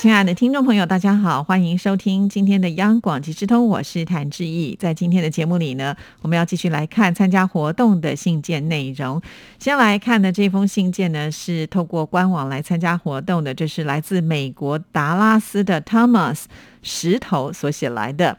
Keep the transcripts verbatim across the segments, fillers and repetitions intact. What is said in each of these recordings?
亲爱的听众朋友，大家好，欢迎收听今天的央广即时通，我是谭志毅。在今天的节目里呢，我们要继续来看参加活动的信件内容。先来看的这封信件呢，是透过官网来参加活动的，这是来自美国达拉斯的 Thomas 石头所写来的。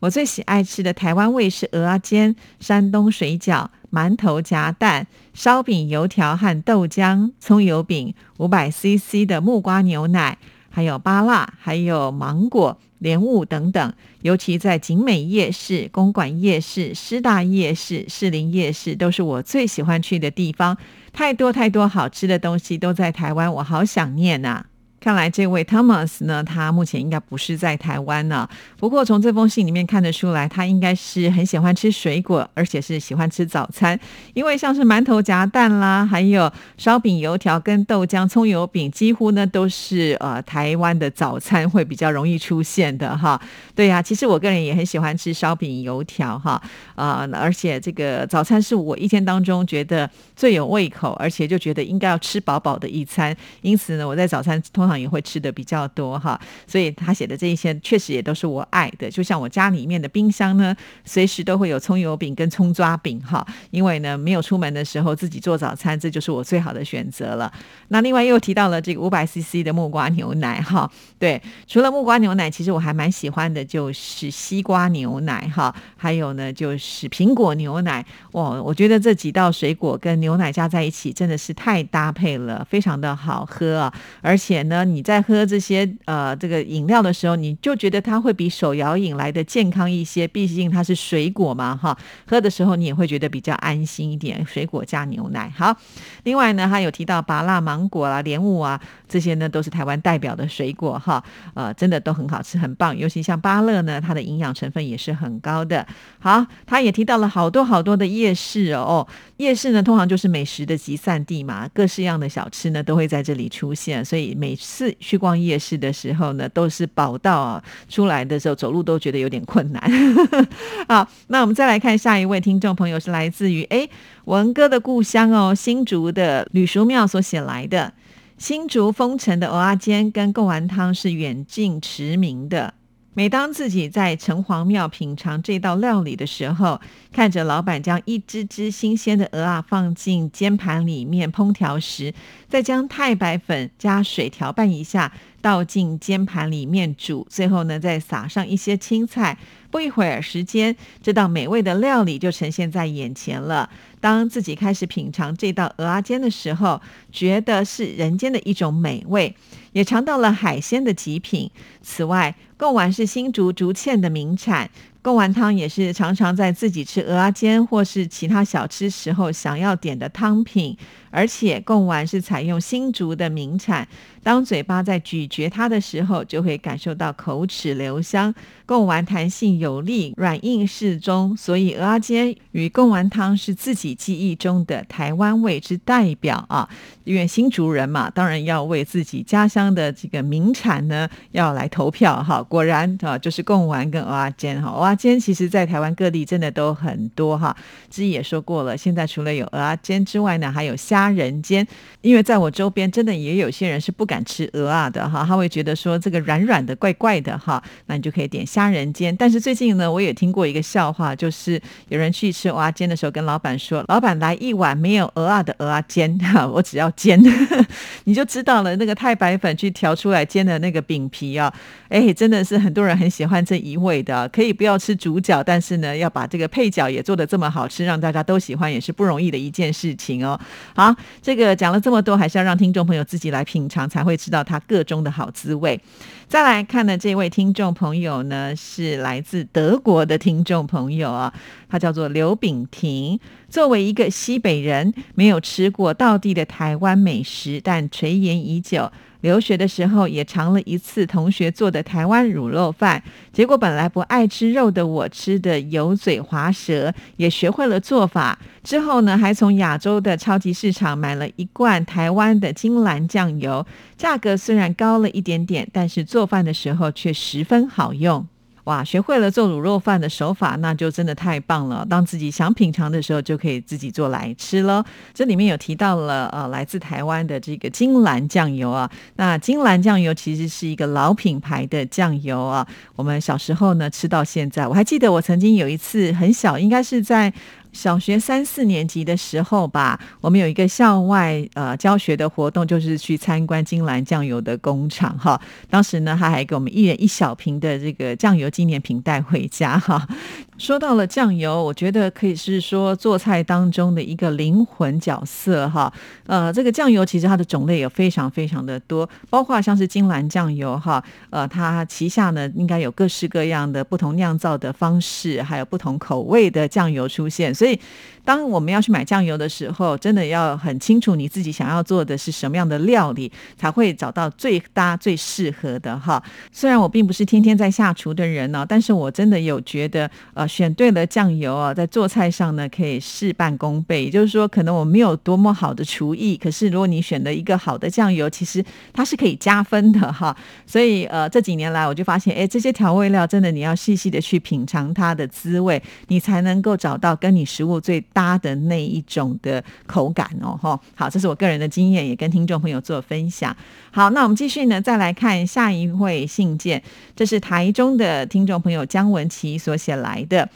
我最喜爱吃的台湾味是蚵仔煎、山东水饺、馒头夹蛋、烧饼、油条和豆浆、葱油饼、 五百 C C 的木瓜牛奶，还有芭乐，还有芒果、莲雾等等，尤其在景美夜市、公馆夜市、师大夜市、士林夜市，都是我最喜欢去的地方。太多太多好吃的东西都在台湾，我好想念啊！看来这位 Thomas 呢，他目前应该不是在台湾呢、啊。不过从这封信里面看得出来，他应该是很喜欢吃水果，而且是喜欢吃早餐，因为像是馒头夹蛋啦，还有烧饼、油条跟豆浆、葱油饼，几乎呢都是呃台湾的早餐会比较容易出现的哈。对啊，其实我个人也很喜欢吃烧饼、油条哈，呃，而且这个早餐是我一天当中觉得最有胃口，而且就觉得应该要吃饱饱的一餐。因此呢，我在早餐通常也会吃的比较多哈，所以他写的这一些确实也都是我爱的。就像我家里面的冰箱呢，随时都会有葱油饼跟葱抓饼哈，因为呢没有出门的时候自己做早餐，这就是我最好的选择了。那另外又提到了这个 五百 C C 的木瓜牛奶哈，对，除了木瓜牛奶，其实我还蛮喜欢的就是西瓜牛奶哈，还有呢就是苹果牛奶。哇，我觉得这几道水果跟牛奶加在一起真的是太搭配了，非常的好喝啊。而且呢，你在喝这些呃这个饮料的时候，你就觉得它会比手摇饮来的健康一些，毕竟它是水果嘛哈。喝的时候你也会觉得比较安心一点，水果加牛奶。好，另外呢，他有提到芭乐、芒果啦、莲雾啊，这些呢都是台湾代表的水果哈。呃，真的都很好吃，很棒。尤其像芭乐呢，它的营养成分也是很高的。好，他也提到了好多好多的夜市哦。哦夜市呢，通常就是美食的集散地嘛，各式样的小吃呢都会在这里出现，所以每次去逛夜市的时候呢，都是宝到、啊、出来的时候走路都觉得有点困难。好，那我们再来看下一位听众朋友，是来自于哎文哥的故乡哦，新竹的吕淑妙所写来的。新竹丰城的蚵仔煎跟贡丸汤是远近驰名的。每当自己在城隍庙品尝这道料理的时候，看着老板将一只只新鲜的蚵仔放进煎盘里面烹调时，再将太白粉加水调拌一下，倒进煎盘里面煮，最后呢再撒上一些青菜，不一会儿时间，这道美味的料理就呈现在眼前了。当自己开始品尝这道蚵仔煎的时候，觉得是人间的一种美味，也尝到了海鲜的极品。此外，贡丸是新竹竹堑的名产，贡丸汤也是常常在自己吃蚵仔煎或是其他小吃时候想要点的汤品。而且贡丸是采用新竹的名产，当嘴巴在咀嚼它的时候，就会感受到口齿留香。贡丸弹性有力，软硬适中，所以蚵仔煎与贡丸汤是自己记忆中的台湾味之代表啊。因为新竹人嘛，当然要为自己家乡的这个名产呢要来投票哈。果然啊，就是贡丸跟蚵仔煎哈。蚵仔煎其实在台湾各地真的都很多哈。之前也说过了，现在除了有蚵仔煎之外呢，还有虾仁煎。因为在我周边真的也有些人是不敢吃蚵仔的哈，他会觉得说这个软软的、怪怪的哈，那你就可以点虾仁煎。但是最近呢，我也听过一个笑话，就是有人去吃蚵仔煎的时候，跟老板说：“老板，来一碗没有蚵仔的蚵仔煎，我只要煎。”你就知道了，那个太白粉去调出来煎的那个饼皮啊，哎，真的是很多人很喜欢这一味的、啊。可以不要吃主角，但是呢，要把这个配角也做得这么好吃，让大家都喜欢，也是不容易的一件事情哦。好，这个讲了这么多，还是要让听众朋友自己来品尝，才会知道它各中的好滋味。再来看的这位听众朋友呢，是来自德国的听众朋友啊，他叫做刘炳婷。作为一个西北人，没有吃过道地的台湾美食，但垂涎已久。留学的时候也尝了一次同学做的台湾卤肉饭，结果本来不爱吃肉的我吃的油嘴滑舌，也学会了做法。之后呢，还从亚洲的超级市场买了一罐台湾的金兰酱油，价格虽然高了一点点，但是做饭的时候却十分好用。哇，学会了做卤肉饭的手法，那就真的太棒了，当自己想品尝的时候就可以自己做来吃了。这里面有提到了呃，来自台湾的这个金兰酱油啊，那金兰酱油其实是一个老品牌的酱油啊，我们小时候呢吃到现在，我还记得我曾经有一次很小，应该是在小学三四年级的时候吧，我们有一个校外呃教学的活动，就是去参观金兰酱油的工厂哈。当时呢，他还给我们一人一小瓶的这个酱油纪念品带回家哈。说到了酱油，我觉得可以是说做菜当中的一个灵魂角色哈。呃，这个酱油其实它的种类也非常非常的多，包括像是金兰酱油哈，呃，它旗下呢应该有各式各样的不同酿造的方式，还有不同口味的酱油出现，所以所以当我们要去买酱油的时候，真的要很清楚你自己想要做的是什么样的料理，才会找到最搭最适合的哈。虽然我并不是天天在下厨的人呢、啊，但是我真的有觉得呃，选对了酱油啊，在做菜上呢可以事半功倍。也就是说，可能我没有多么好的厨艺，可是如果你选了一个好的酱油，其实它是可以加分的哈。所以呃，这几年来我就发现，哎，这些调味料真的你要细细的去品尝它的滋味，你才能够找到跟你食物最搭的那一种的口感哦。好，这是我个人的经验，也跟听众朋友做分享。好，那我们继续呢，再来看下一位信件，这是台中的听众朋友姜文琪所写来的。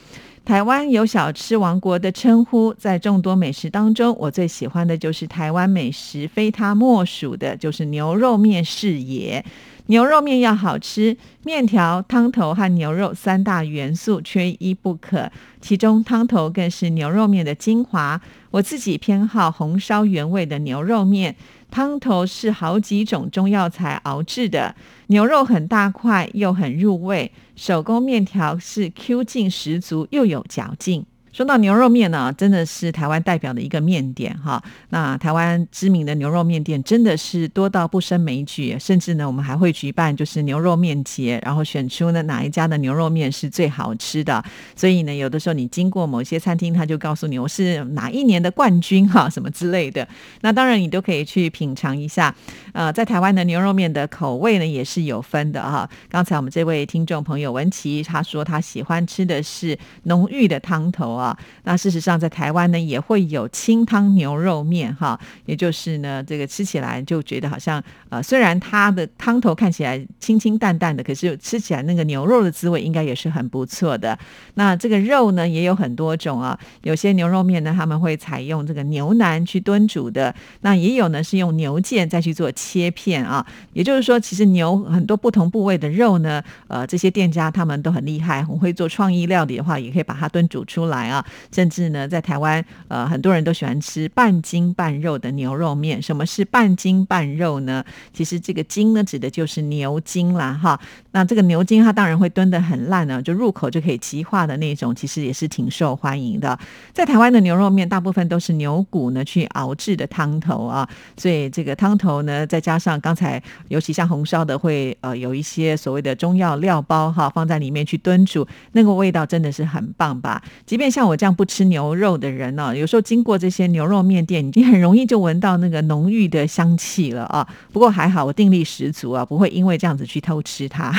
台湾有小吃王国的称呼，在众多美食当中，我最喜欢的就是台湾美食，非它莫属的就是牛肉面是也。牛肉面要好吃，面条、汤头和牛肉三大元素缺一不可，其中汤头更是牛肉面的精华。我自己偏好红烧原味的牛肉面，汤头是好几种中药材熬制的，牛肉很大块又很入味，手工面条是 Q 劲十足又有嚼劲。说到牛肉面呢、啊，真的是台湾代表的一个面点哈。那台湾知名的牛肉面店真的是多到不胜枚举，甚至呢，我们还会举办就是牛肉面节，然后选出呢哪一家的牛肉面是最好吃的。所以呢，有的时候你经过某些餐厅，他就告诉你我是哪一年的冠军哈，什么之类的。那当然你都可以去品尝一下。呃，在台湾的牛肉面的口味呢也是有分的哈。刚才我们这位听众朋友文琪，他说他喜欢吃的是浓郁的汤头啊。那事实上在台湾呢也会有清汤牛肉面哈，也就是呢这个吃起来就觉得好像呃，虽然它的汤头看起来清清淡淡的，可是吃起来那个牛肉的滋味应该也是很不错的。那这个肉呢也有很多种啊，有些牛肉面呢他们会采用这个牛腩去炖煮的，那也有呢是用牛腱再去做切片啊。也就是说其实牛很多不同部位的肉呢呃，这些店家他们都很厉害，很会做创意料理的话也可以把它炖煮出来啊。甚至呢在台湾呃，很多人都喜欢吃半筋半肉的牛肉面。什么是半筋半肉呢？其实这个筋呢指的就是牛筋啦哈。那这个牛筋它当然会炖得很烂呢，就入口就可以即化的那种，其实也是挺受欢迎的。在台湾的牛肉面大部分都是牛骨呢去熬制的汤头啊，所以这个汤头呢再加上刚才尤其像红烧的会呃有一些所谓的中药料包哈放在里面去炖煮，那个味道真的是很棒吧。即便像像我这样不吃牛肉的人呢、啊，有时候经过这些牛肉面店，你很容易就闻到那个浓郁的香气了啊。不过还好，我定力十足啊，不会因为这样子去偷吃它。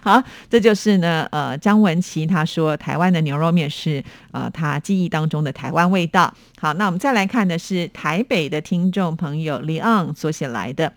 好，这就是呢，呃，姜文琪他说台湾的牛肉面是呃他记忆当中的台湾味道。好，那我们再来看的是台北的听众朋友 Leon 所写来的。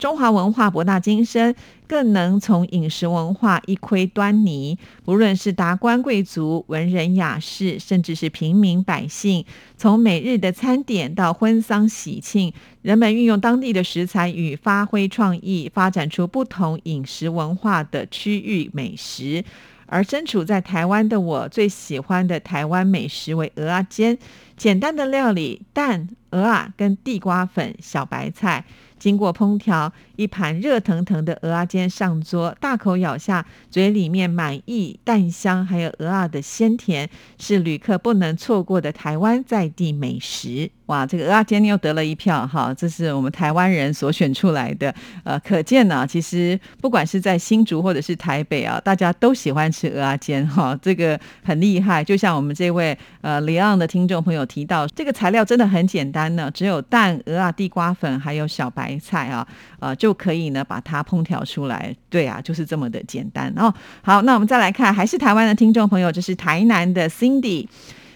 中华文化博大精深，更能从饮食文化一窥端倪。不论是达官贵族、文人雅士，甚至是平民百姓，从每日的餐点到婚丧喜庆，人们运用当地的食材与发挥创意，发展出不同饮食文化的区域美食。而身处在台湾的我，最喜欢的台湾美食为蚵仔煎，简单的料理，蛋、蚵仔跟地瓜粉、小白菜。经过烹调，一盘热腾腾的蚵仔煎上桌，大口咬下，嘴里面满意蛋香，还有蚵仔的鲜甜，是旅客不能错过的台湾在地美食。哇，这个蚵仔煎又得了一票哈，这是我们台湾人所选出来的。呃，可见呢、啊，其实不管是在新竹或者是台北啊，大家都喜欢吃蚵仔煎哈，这个很厉害。就像我们这位呃 Leon 的听众朋友提到，这个材料真的很简单呢，只有蛋、蚵仔、地瓜粉还有小白菜啊，呃就可以呢把它烹调出来。对啊，就是这么的简单哦。好，那我们再来看，还是台湾的听众朋友，这是台南的 Cindy。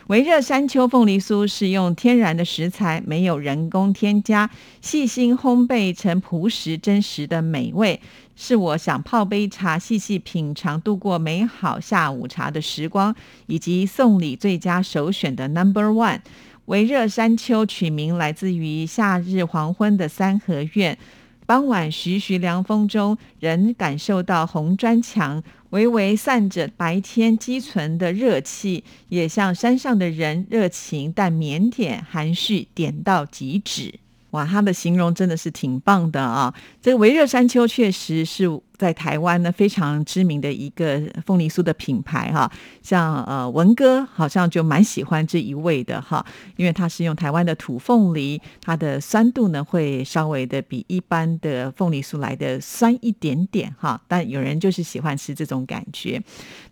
微热山丘凤梨酥是用天然的食材，没有人工添加，细心烘焙成朴实真实的美味，是我想泡杯茶细细品尝度过美好下午茶的时光，以及送礼最佳首选的 number one。 微热山丘取名来自于夏日黄昏的三合院，傍晚徐徐凉风中，仍感受到红砖墙微微散着白天积存的热气，也像山上的人热情但腼腆含蓄，点到即止。哇，他的形容真的是挺棒的啊！这个微热山丘确实是在台湾呢非常知名的一个凤梨酥的品牌哈，像呃文哥好像就蛮喜欢这一味的哈，因为它是用台湾的土凤梨，它的酸度呢会稍微的比一般的凤梨酥来的酸一点点哈，但有人就是喜欢吃这种感觉。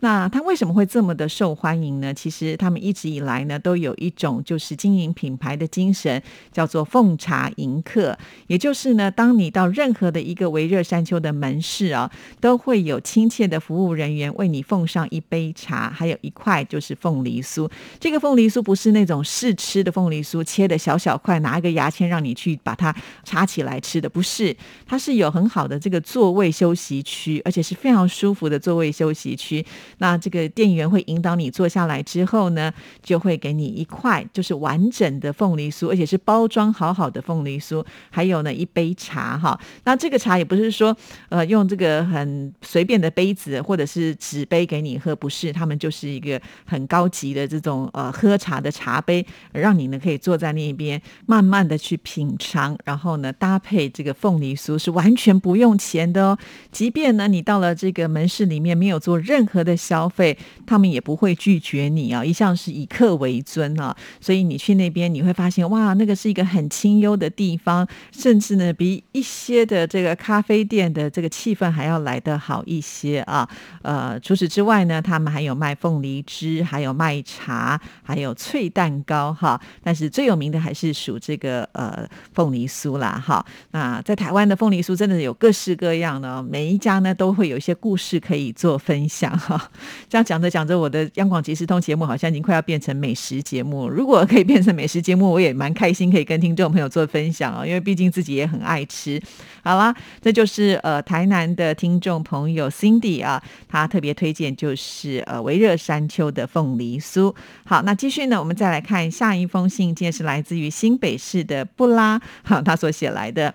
那它为什么会这么的受欢迎呢？其实他们一直以来呢都有一种就是经营品牌的精神，叫做奉茶迎客，也就是呢当你到任何的一个微热山丘的门市都会有亲切的服务人员为你奉上一杯茶，还有一块就是凤梨酥。这个凤梨酥不是那种试吃的凤梨酥，切的小小块，拿一个牙签让你去把它插起来吃的，不是，它是有很好的这个座位休息区，而且是非常舒服的座位休息区。那这个店员会引导你坐下来之后呢，就会给你一块就是完整的凤梨酥，而且是包装好好的凤梨酥，还有呢一杯茶哈。那这个茶也不是说呃用这个很随便的杯子或者是纸杯给你喝，不是，他们就是一个很高级的这种呃喝茶的茶杯，让你呢可以坐在那边慢慢的去品尝，然后呢搭配这个凤梨酥是完全不用钱的哦。即便呢你到了这个门市里面没有做任何的消费，他们也不会拒绝你啊，一向是以客为尊啊，所以你去那边你会发现哇，那个是一个很清幽的地方，甚至呢比一些的这个咖啡店的这个气氛还要来得好一些啊。呃，除此之外呢，他们还有卖凤梨汁，还有卖茶，还有脆蛋糕哈。但是最有名的还是属这个呃凤梨酥啦哈。那在台湾的凤梨酥真的有各式各样的，每一家呢都会有一些故事可以做分享哈。这样讲着讲着，我的央广即时通节目好像已经快要变成美食节目。如果可以变成美食节目，我也蛮开心，可以跟听众朋友做分享啊，因为毕竟自己也很爱吃。好啦，这就是呃台南的。听众朋友 Cindy 啊，他特别推荐就是呃微热山丘的凤梨酥。好，那继续呢，我们再来看下一封信件，是来自于新北市的布拉，好，他所写来的。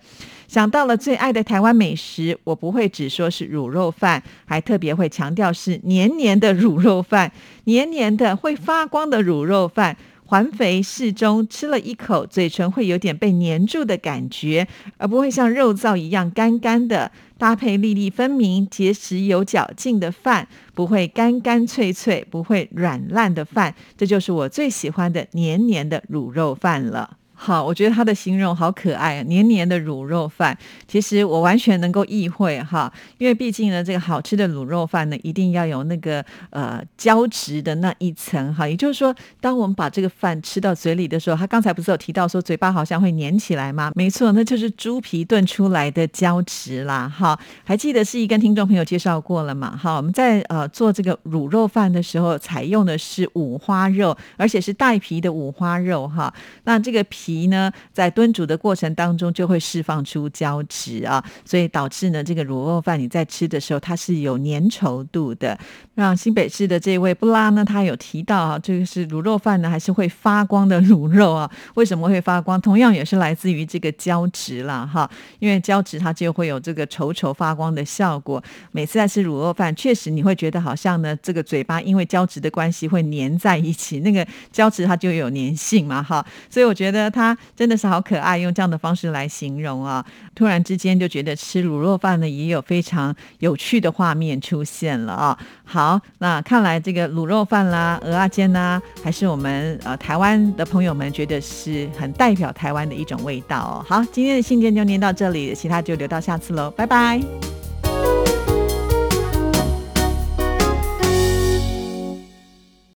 想到了最爱的台湾美食，我不会只说是卤肉饭，还特别会强调是黏黏的卤肉饭，黏黏的会发光的卤肉饭。环肥适中，吃了一口嘴唇会有点被黏住的感觉，而不会像肉燥一样干干的，搭配粒粒分明结实有嚼劲的饭，不会干干脆脆，不会软烂的饭，这就是我最喜欢的黏黏的卤肉饭了。好，我觉得它的形容好可爱，黏黏的卤肉饭，其实我完全能够意会哈，因为毕竟呢，这个好吃的卤肉饭呢，一定要有那个呃胶质的那一层哈，也就是说，当我们把这个饭吃到嘴里的时候，他刚才不是有提到说嘴巴好像会黏起来吗？没错，那就是猪皮炖出来的胶质啦哈。还记得是一跟听众朋友介绍过了嘛哈，我们在呃做这个卤肉饭的时候，采用的是五花肉，而且是带皮的五花肉哈，那这个皮皮呢，在炖煮的过程当中就会释放出胶质啊，所以导致呢这个卤肉饭你在吃的时候它是有粘稠度的。让新北市的这位布拉呢，他有提到啊，就是卤肉饭呢还是会发光的卤肉啊，为什么会发光？同样也是来自于这个胶质啦哈，因为胶质它就会有这个稠稠发光的效果。每次在吃卤肉饭，确实你会觉得好像呢这个嘴巴因为胶质的关系会粘在一起，那个胶质它就有粘性嘛哈，所以我觉得它他真的是好可爱，用这样的方式来形容啊！突然之间就觉得吃卤肉饭呢也有非常有趣的画面出现了啊！好，那看来这个卤肉饭啦、蚵仔煎啦，还是我们呃台湾的朋友们觉得是很代表台湾的一种味道哦。好，今天的信件就念到这里，其他就留到下次喽，拜拜。